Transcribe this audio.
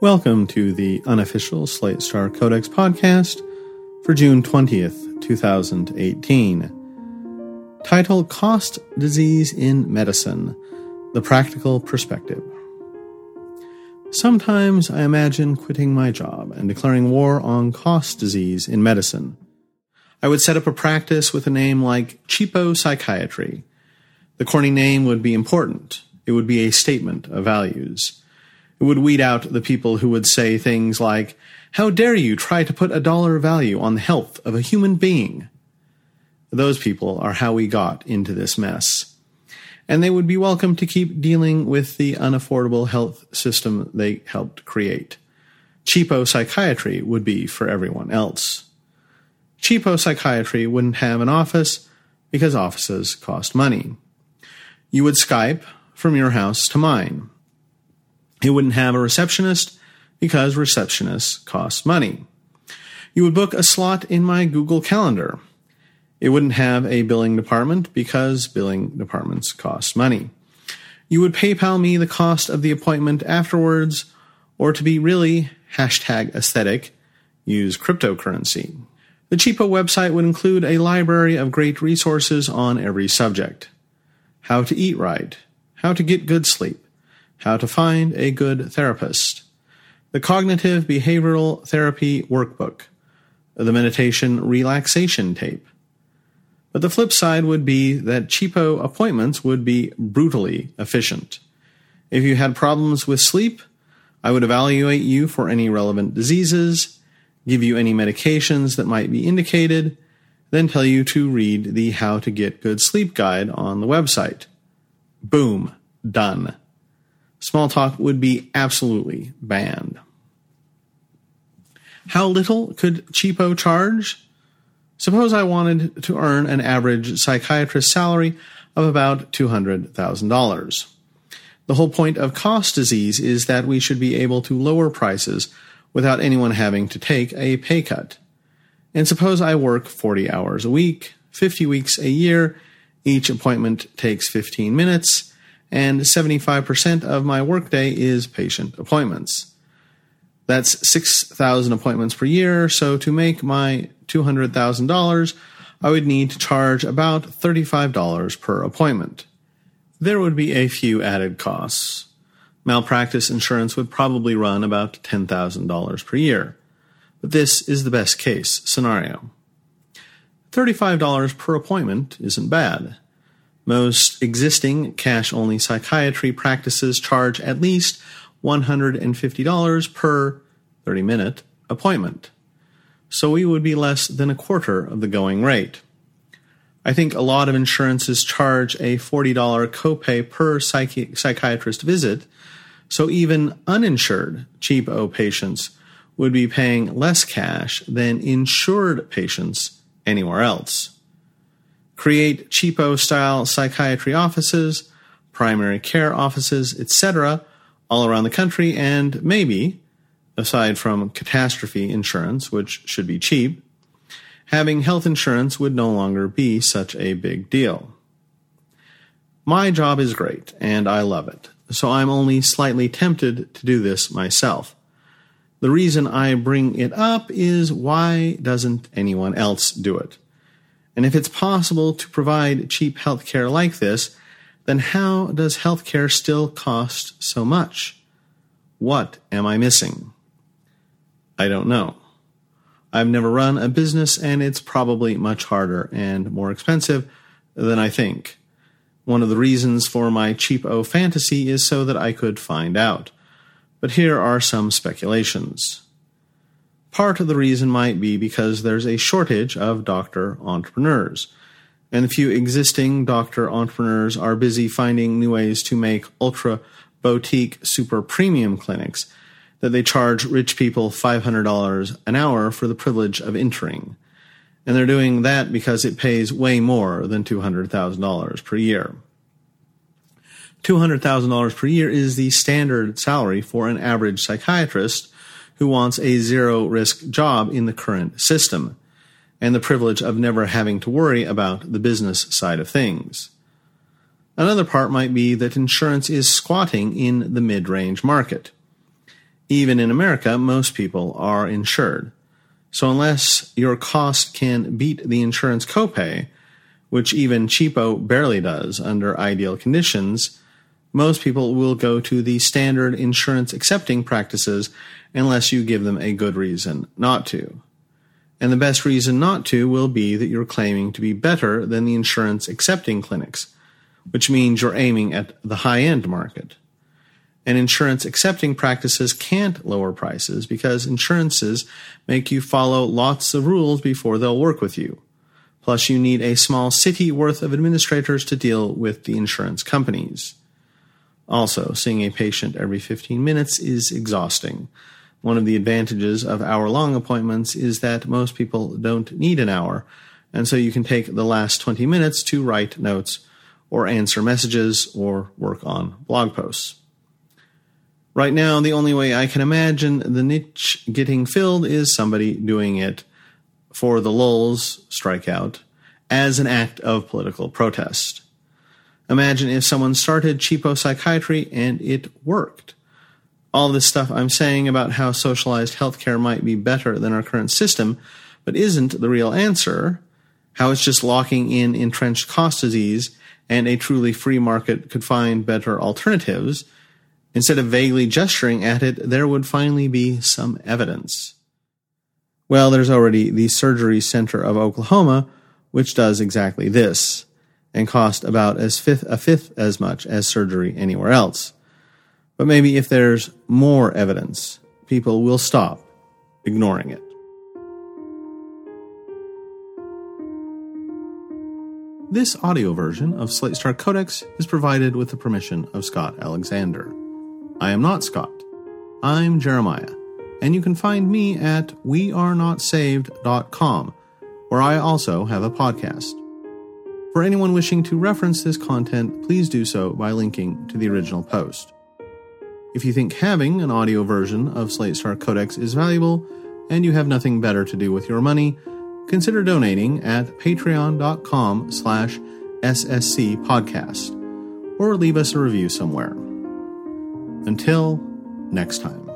Welcome to the unofficial Slate Star Codex podcast for June 20th, 2018. Title: Cost, Disease in Medicine, The Practical Perspective. Sometimes I imagine quitting my job and declaring war on cost disease in medicine. I would set up a practice with a name like Cheap-O Psychiatry. The corny name would be important. It would be a statement of values. It would weed out the people who would say things like, "How dare you try to put a dollar value on the health of a human being?" Those people are how we got into this mess. And they would be welcome to keep dealing with the unaffordable health system they helped create. Cheap-O Psychiatry would be for everyone else. Cheap-O Psychiatry wouldn't have an office because offices cost money. You would Skype from your house to mine. You wouldn't have a receptionist because receptionists cost money. You would book a slot in my Google Calendar. It wouldn't have a billing department because billing departments cost money. You would PayPal me the cost of the appointment afterwards, or to be really #aesthetic, use cryptocurrency. The Cheap-O website would include a library of great resources on every subject. How to eat right, how to get good sleep, how to find a good therapist, the cognitive behavioral therapy workbook, the meditation relaxation tape. But the flip side would be that Cheap-O appointments would be brutally efficient. If you had problems with sleep, I would evaluate you for any relevant diseases, give you any medications that might be indicated, then tell you to read the How to Get Good Sleep guide on the website. Boom. Done. Small talk would be absolutely banned. How little could Cheap-O charge? Suppose I wanted to earn an average psychiatrist salary of about $200,000. The whole point of cost disease is that we should be able to lower prices without anyone having to take a pay cut. And suppose I work 40 hours a week, 50 weeks a year, each appointment takes 15 minutes, and 75% of my workday is patient appointments. That's 6,000 appointments per year, so to make my $200,000, I would need to charge about $35 per appointment. There would be a few added costs. Malpractice insurance would probably run about $10,000 per year, but this is the best case scenario. $35 per appointment isn't bad. Most existing cash-only psychiatry practices charge at least $150 per 30-minute appointment. So we would be less than a quarter of the going rate. I think a lot of insurances charge a $40 copay per psychiatrist visit, so even uninsured Cheap-O patients would be paying less cash than insured patients anywhere else. Create Cheap-O-style psychiatry offices, primary care offices, etc., all around the country, and maybe, aside from catastrophe insurance, which should be cheap, having health insurance would no longer be such a big deal. My job is great, and I love it, so I'm only slightly tempted to do this myself. The reason I bring it up is, why doesn't anyone else do it? And if it's possible to provide cheap healthcare like this, then how does healthcare still cost so much? What am I missing? I don't know. I've never run a business, and it's probably much harder and more expensive than I think. One of the reasons for my Cheap-O fantasy is so that I could find out. But here are some speculations. Part of the reason might be because there's a shortage of doctor entrepreneurs, and the few existing doctor entrepreneurs are busy finding new ways to make ultra-boutique super-premium clinics that they charge rich people $500 an hour for the privilege of entering. And they're doing that because it pays way more than $200,000 per year. $200,000 per year is the standard salary for an average psychiatrist who wants a zero-risk job in the current system, and the privilege of never having to worry about the business side of things. Another part might be that insurance is squatting in the mid-range market. even in America, most people are insured. So unless your cost can beat the insurance copay, which even Cheapo barely does under ideal conditions, most people will go to the standard insurance accepting practices unless you give them a good reason not to. And the best reason not to will be that you're claiming to be better than the insurance accepting clinics, which means you're aiming at the high-end market. And insurance accepting practices can't lower prices because insurances make you follow lots of rules before they'll work with you. Plus, you need a small city worth of administrators to deal with the insurance companies. Also, seeing a patient every 15 minutes is exhausting. One of the advantages of hour-long appointments is that most people don't need an hour, and so you can take the last 20 minutes to write notes or answer messages or work on blog posts. Right now, the only way I can imagine the niche getting filled is somebody doing it for the lulz strikeout as an act of political protest. Imagine if someone started Cheap-O Psychiatry and it worked. All this stuff I'm saying about how socialized healthcare might be better than our current system, but isn't the real answer, how it's just locking in entrenched cost disease and a truly free market could find better alternatives. Instead of vaguely gesturing at it, there would finally be some evidence. Well, there's already the Surgery Center of Oklahoma, which does exactly this, and cost about a fifth as much as surgery anywhere else. But maybe if there's more evidence, people will stop ignoring it. This audio version of Slate Star Codex is provided with the permission of Scott Alexander. I am not Scott. I'm Jeremiah, and you can find me at wearenotsaved.com, where I also have a podcast. For anyone wishing to reference this content, please do so by linking to the original post. If you think having an audio version of Slate Star Codex is valuable, and you have nothing better to do with your money, consider donating at patreon.com/sscpodcast, or leave us a review somewhere. Until next time.